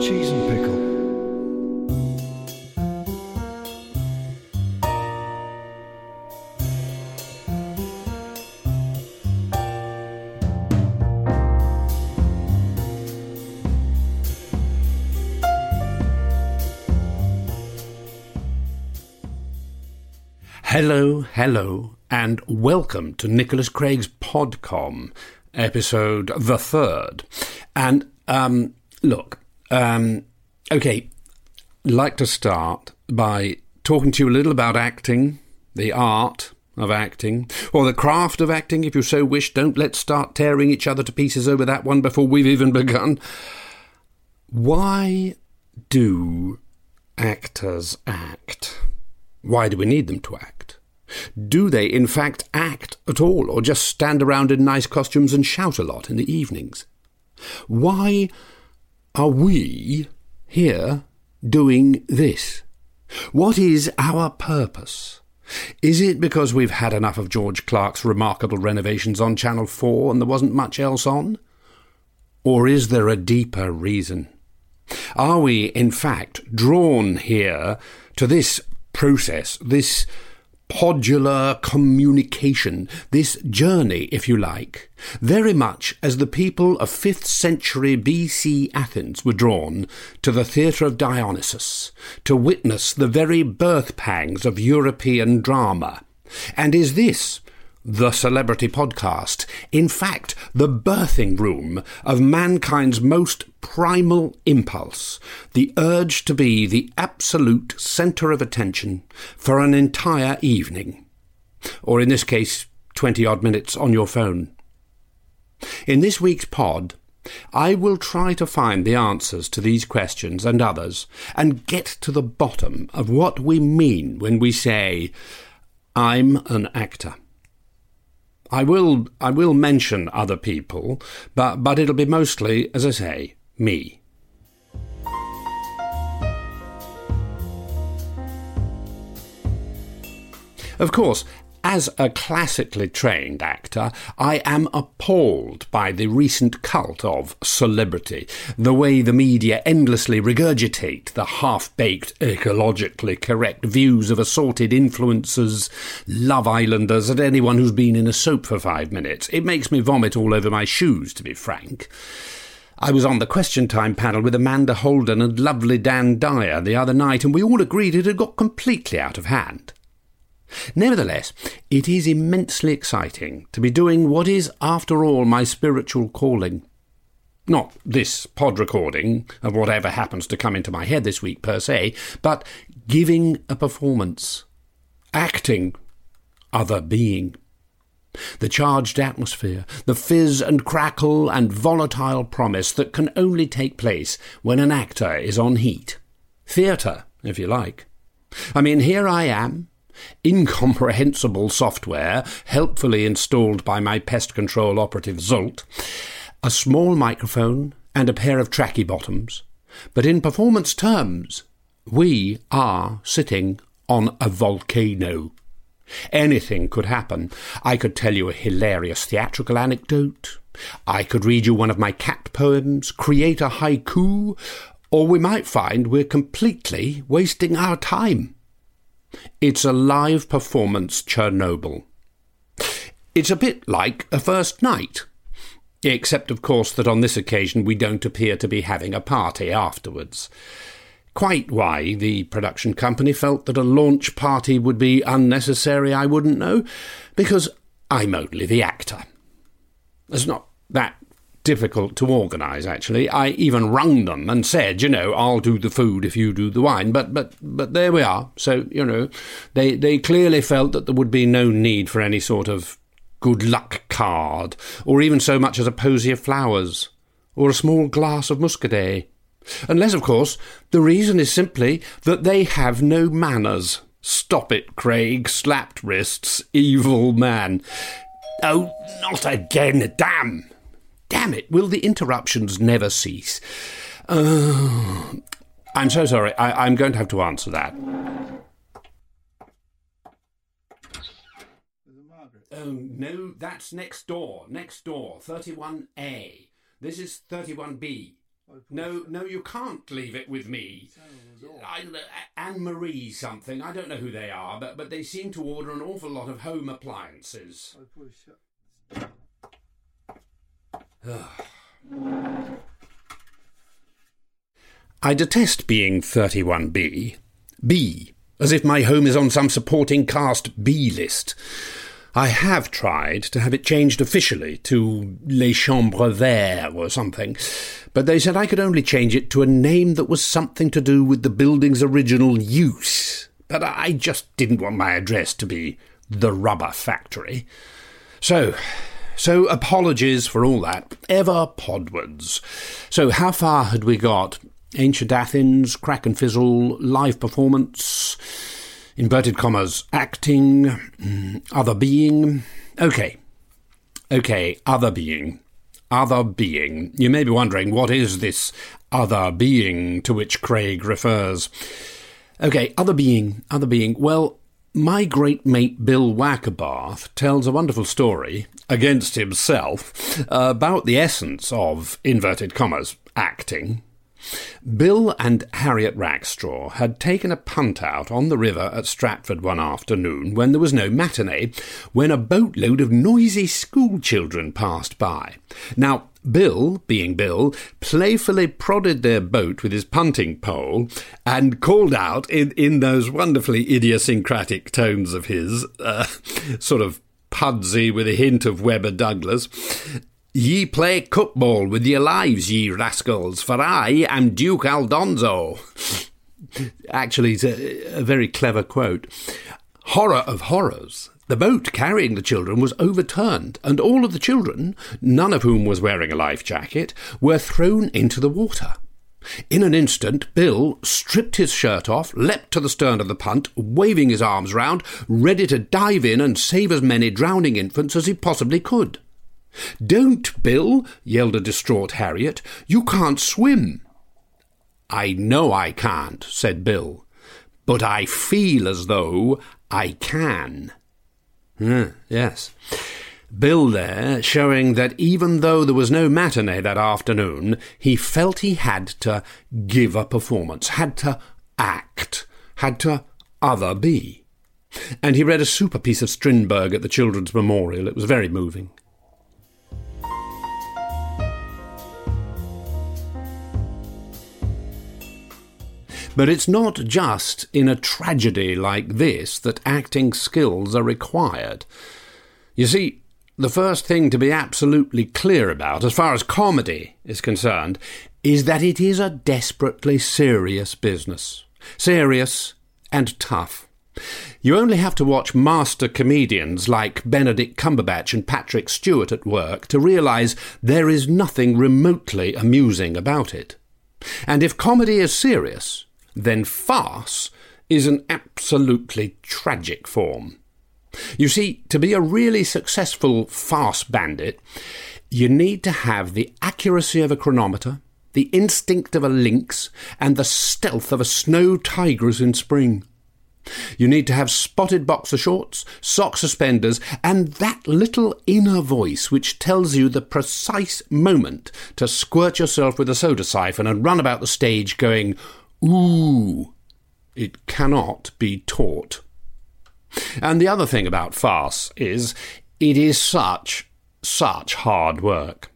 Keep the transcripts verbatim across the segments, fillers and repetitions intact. Cheese and pickle. Hello, hello, and welcome to Nicholas Craig's Podcom, episode the third. And, um, look, um, okay, I'd like to start by talking to you a little about acting, the art of acting, or the craft of acting, if you so wish. Don't let's start tearing each other to pieces over that one before we've even begun. Why do actors act? Why do we need them to act? Do they, in fact, act at all, or just stand around in nice costumes and shout a lot in the evenings? Why are we here doing this? What is our purpose? Is it because we've had enough of George Clark's remarkable renovations on Channel four and there wasn't much else on? Or is there a deeper reason? Are we, in fact, drawn here to this process, this podular communication, this journey, if you like, very much as the people of fifth century B C Athens were drawn to the theatre of Dionysus to witness the very birth pangs of European drama? And is this, the Celebrity Podcast, in fact the birthing room of mankind's most primal impulse, the urge to be the absolute centre of attention for an entire evening, or in this case, twenty-odd minutes on your phone? In this week's pod, I will try to find the answers to these questions and others, and get to the bottom of what we mean when we say, I'm an actor. I will I will mention other people, but, but it'll be mostly, as I say, me. Of course, as a classically trained actor, I am appalled by the recent cult of celebrity, the way the media endlessly regurgitate the half-baked, ecologically correct views of assorted influencers, Love Islanders, and anyone who's been in a soap for five minutes. It makes me vomit all over my shoes, to be frank. I was on the Question Time panel with Amanda Holden and lovely Dan Dyer the other night, and we all agreed it had got completely out of hand. Nevertheless, it is immensely exciting to be doing what is, after all, my spiritual calling. Not this pod recording of whatever happens to come into my head this week per se, but giving a performance, acting, other being. The charged atmosphere, the fizz and crackle and volatile promise that can only take place when an actor is on heat. Theatre, if you like. I mean, here I am. Incomprehensible software, helpfully installed by my pest control operative Zolt, a small microphone and a pair of tracky bottoms, but in performance terms, we are sitting on a volcano. Anything could happen. I could tell you a hilarious theatrical anecdote, I could read you one of my cat poems, create a haiku, or we might find we're completely wasting our time. It's a live performance Chernobyl. It's a bit like a first night, except of course that on this occasion we don't appear to be having a party afterwards. Quite why the production company felt that a launch party would be unnecessary, I wouldn't know, because I'm only the actor. It's not that difficult to organise, actually. I even rung them and said, you know, I'll do the food if you do the wine. But but but there we are. So, you know, they, they clearly felt that there would be no need for any sort of good luck card, or even so much as a posy of flowers, or a small glass of muscadet. Unless, of course, the reason is simply that they have no manners. Stop it, Craig, slapped wrists, evil man. Oh, not again, damn! Damn it, will the interruptions never cease? Oh, I'm so sorry, I- I'm going to have to answer that. Oh, no, that's next door, next door, thirty-one A. This is thirty-one B. No, no, you can't leave it with me. I, Anne-Marie something, I don't know who they are, but, but they seem to order an awful lot of home appliances. I detest being thirty-one B. B, as if my home is on some supporting cast B list. I have tried to have it changed officially to Les Chambres Verts or something, but they said I could only change it to a name that was something to do with the building's original use. But I just didn't want my address to be the Rubber Factory. So, so apologies for all that. Ever podwards. So how far had we got? Ancient Athens, Crack and Fizzle, live performance... inverted commas, acting, other being. Okay, okay, other being, other being. You may be wondering, what is this other being to which Craig refers? Okay, other being, other being. Well, my great mate Bill Wackerbath tells a wonderful story, against himself, about the essence of, inverted commas, acting. Bill and Harriet Rackstraw had taken a punt out on the river at Stratford one afternoon when there was no matinee, when a boatload of noisy schoolchildren passed by. Now, Bill, being Bill, playfully prodded their boat with his punting pole and called out in, in those wonderfully idiosyncratic tones of his, uh, sort of pudsy with a hint of Weber Douglas, "Ye play cup-ball with your lives, ye rascals, for I am Duke Aldonzo." Actually, it's a, a very clever quote. Horror of horrors. The boat carrying the children was overturned, and all of the children, none of whom was wearing a life jacket, were thrown into the water. In an instant, Bill stripped his shirt off, leapt to the stern of the punt, waving his arms round, ready to dive in and save as many drowning infants as he possibly could. "Don't, Bill," yelled a distraught Harriet. "You can't swim." "I know I can't," said Bill, "but I feel as though I can." Mm, yes. Bill there, showing that even though there was no matinee that afternoon, he felt he had to give a performance, had to act, had to other be. And he read a super piece of Strindberg at the Children's Memorial. It was very moving. But it's not just in a tragedy like this that acting skills are required. You see, the first thing to be absolutely clear about, as far as comedy is concerned, is that it is a desperately serious business. Serious and tough. You only have to watch master comedians like Benedict Cumberbatch and Patrick Stewart at work to realise there is nothing remotely amusing about it. And if comedy is serious, then farce is an absolutely tragic form. You see, to be a really successful farce bandit, you need to have the accuracy of a chronometer, the instinct of a lynx, and the stealth of a snow tigress in spring. You need to have spotted boxer shorts, sock suspenders, and that little inner voice which tells you the precise moment to squirt yourself with a soda siphon and run about the stage going, "Ooh, it cannot be taught." And the other thing about farce is it is such, such hard work.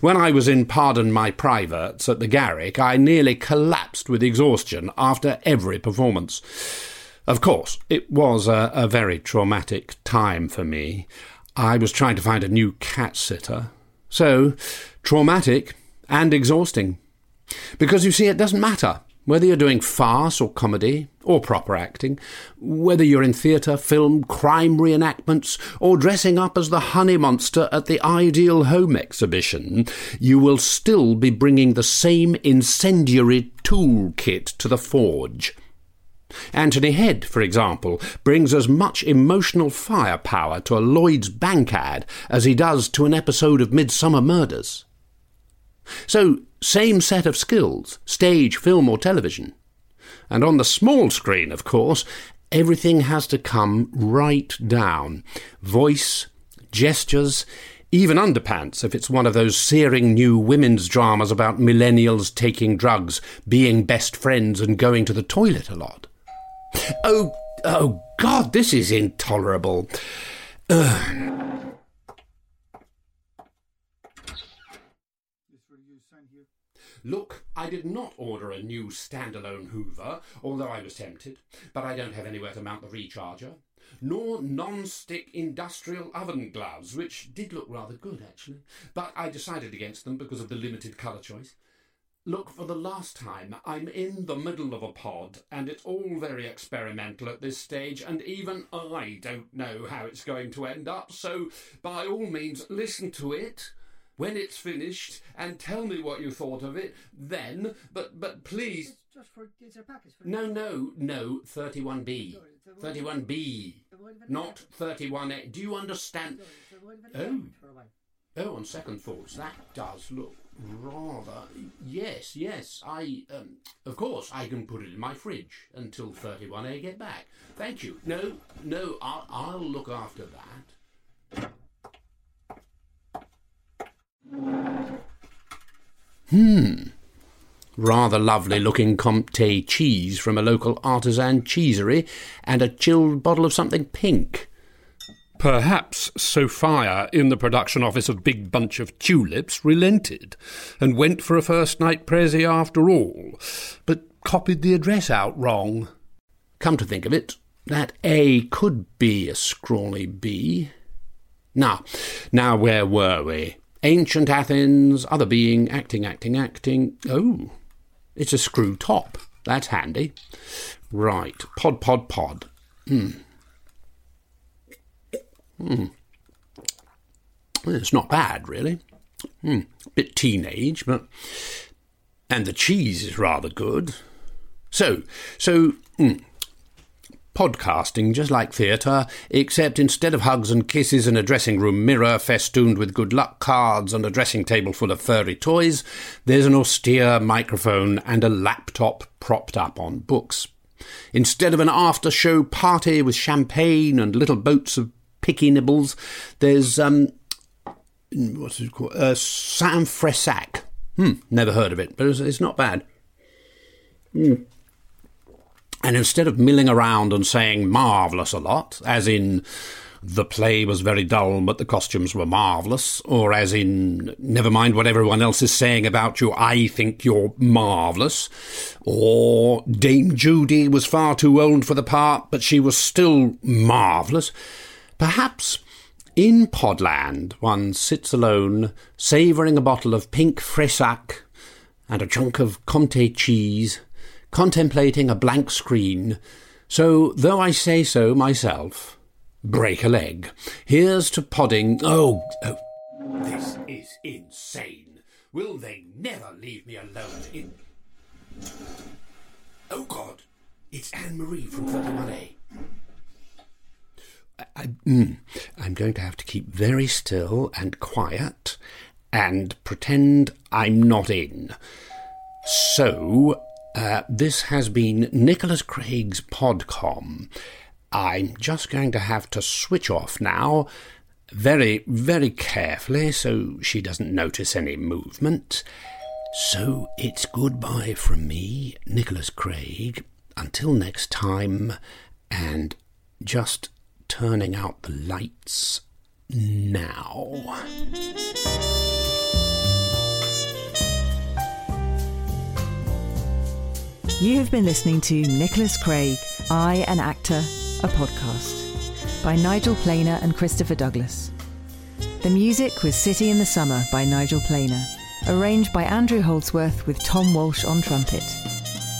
When I was in Pardon My Privates at the Garrick, I nearly collapsed with exhaustion after every performance. Of course, it was a, a very traumatic time for me. I was trying to find a new cat sitter. So, traumatic and exhausting. Because, you see, it doesn't matter Whether you're doing farce or comedy, or proper acting, whether you're in theatre, film, crime reenactments, or dressing up as the honey monster at the Ideal Home exhibition, you will still be bringing the same incendiary toolkit to the forge. Anthony Head, for example, brings as much emotional firepower to a Lloyd's Bank ad as he does to an episode of Midsomer Murders. So, same set of skills, stage, film or television. And on the small screen, of course, everything has to come right down. Voice, gestures, even underpants if it's one of those searing new women's dramas about millennials taking drugs, being best friends and going to the toilet a lot. Oh, oh, God, this is intolerable. Ugh. Look, I did not order a new standalone Hoover, although I was tempted, but I don't have anywhere to mount the recharger, nor non-stick industrial oven gloves, which did look rather good, actually, but I decided against them because of the limited colour choice. Look, for the last time, I'm in the middle of a pod, and it's all very experimental at this stage, and even I don't know how it's going to end up, so by all means, listen to it when it's finished, and tell me what you thought of it then, but but please... It's just for, it's a package for no, no, no, thirty-one B. Sorry, thirty-one B, not thirty-one A. Do you understand? Sorry, oh. oh, on second thoughts, that does look rather... Yes, yes, I... Um, of course, I can put it in my fridge until thirty-one A get back. Thank you. No, no, I'll, I'll look after that. Hmm. Rather lovely looking Comté cheese from a local artisan cheesery and a chilled bottle of something pink. Perhaps Sophia in the production office of Big Bunch of Tulips relented and went for a first night prezzy after all, but copied the address out wrong. Come to think of it, that A could be a scrawny B. Now, now where were we? Ancient Athens, other being, acting, acting, acting. Oh, it's a screw top. That's handy. Right. Pod, pod, pod. Hmm. Hmm. It's not bad, really. Hmm. Bit teenage, but... And the cheese is rather good. So, so... Mm. Podcasting, just like theatre, except instead of hugs and kisses and a dressing room mirror festooned with good luck cards and a dressing table full of furry toys, there's an austere microphone and a laptop propped up on books. Instead of an after-show party with champagne and little boats of picky nibbles, there's, um, what's it called? Uh, Saint-Fressac. Hmm, never heard of it, but it's, it's not bad. Hmm. And instead of milling around and saying marvellous a lot, as in the play was very dull but the costumes were marvellous, or as in never mind what everyone else is saying about you, I think you're marvellous, or Dame Judy was far too old for the part but she was still marvellous, perhaps in Podland one sits alone, savouring a bottle of pink Fressac and a chunk of Comté cheese, contemplating a blank screen, so, though I say so myself, break a leg. Here's to podding. Oh, oh, this is insane. Will they never leave me alone in... Oh, God, it's Anne-Marie from thirty-one A. I, I, mm, I'm going to have to keep very still and quiet and pretend I'm not in. So... Uh, this has been Nicholas Craig's Podcom. I'm just going to have to switch off now, very, very carefully, so she doesn't notice any movement. So it's goodbye from me, Nicholas Craig, until next time, and just turning out the lights now. You've been listening to Nicholas Craig, I, an Actor, a podcast, by Nigel Planer and Christopher Douglas. The music was City in the Summer by Nigel Planer, arranged by Andrew Holdsworth with Tom Walsh on trumpet.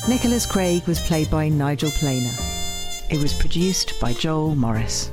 Nicholas Craig was played by Nigel Planer. It was produced by Joel Morris.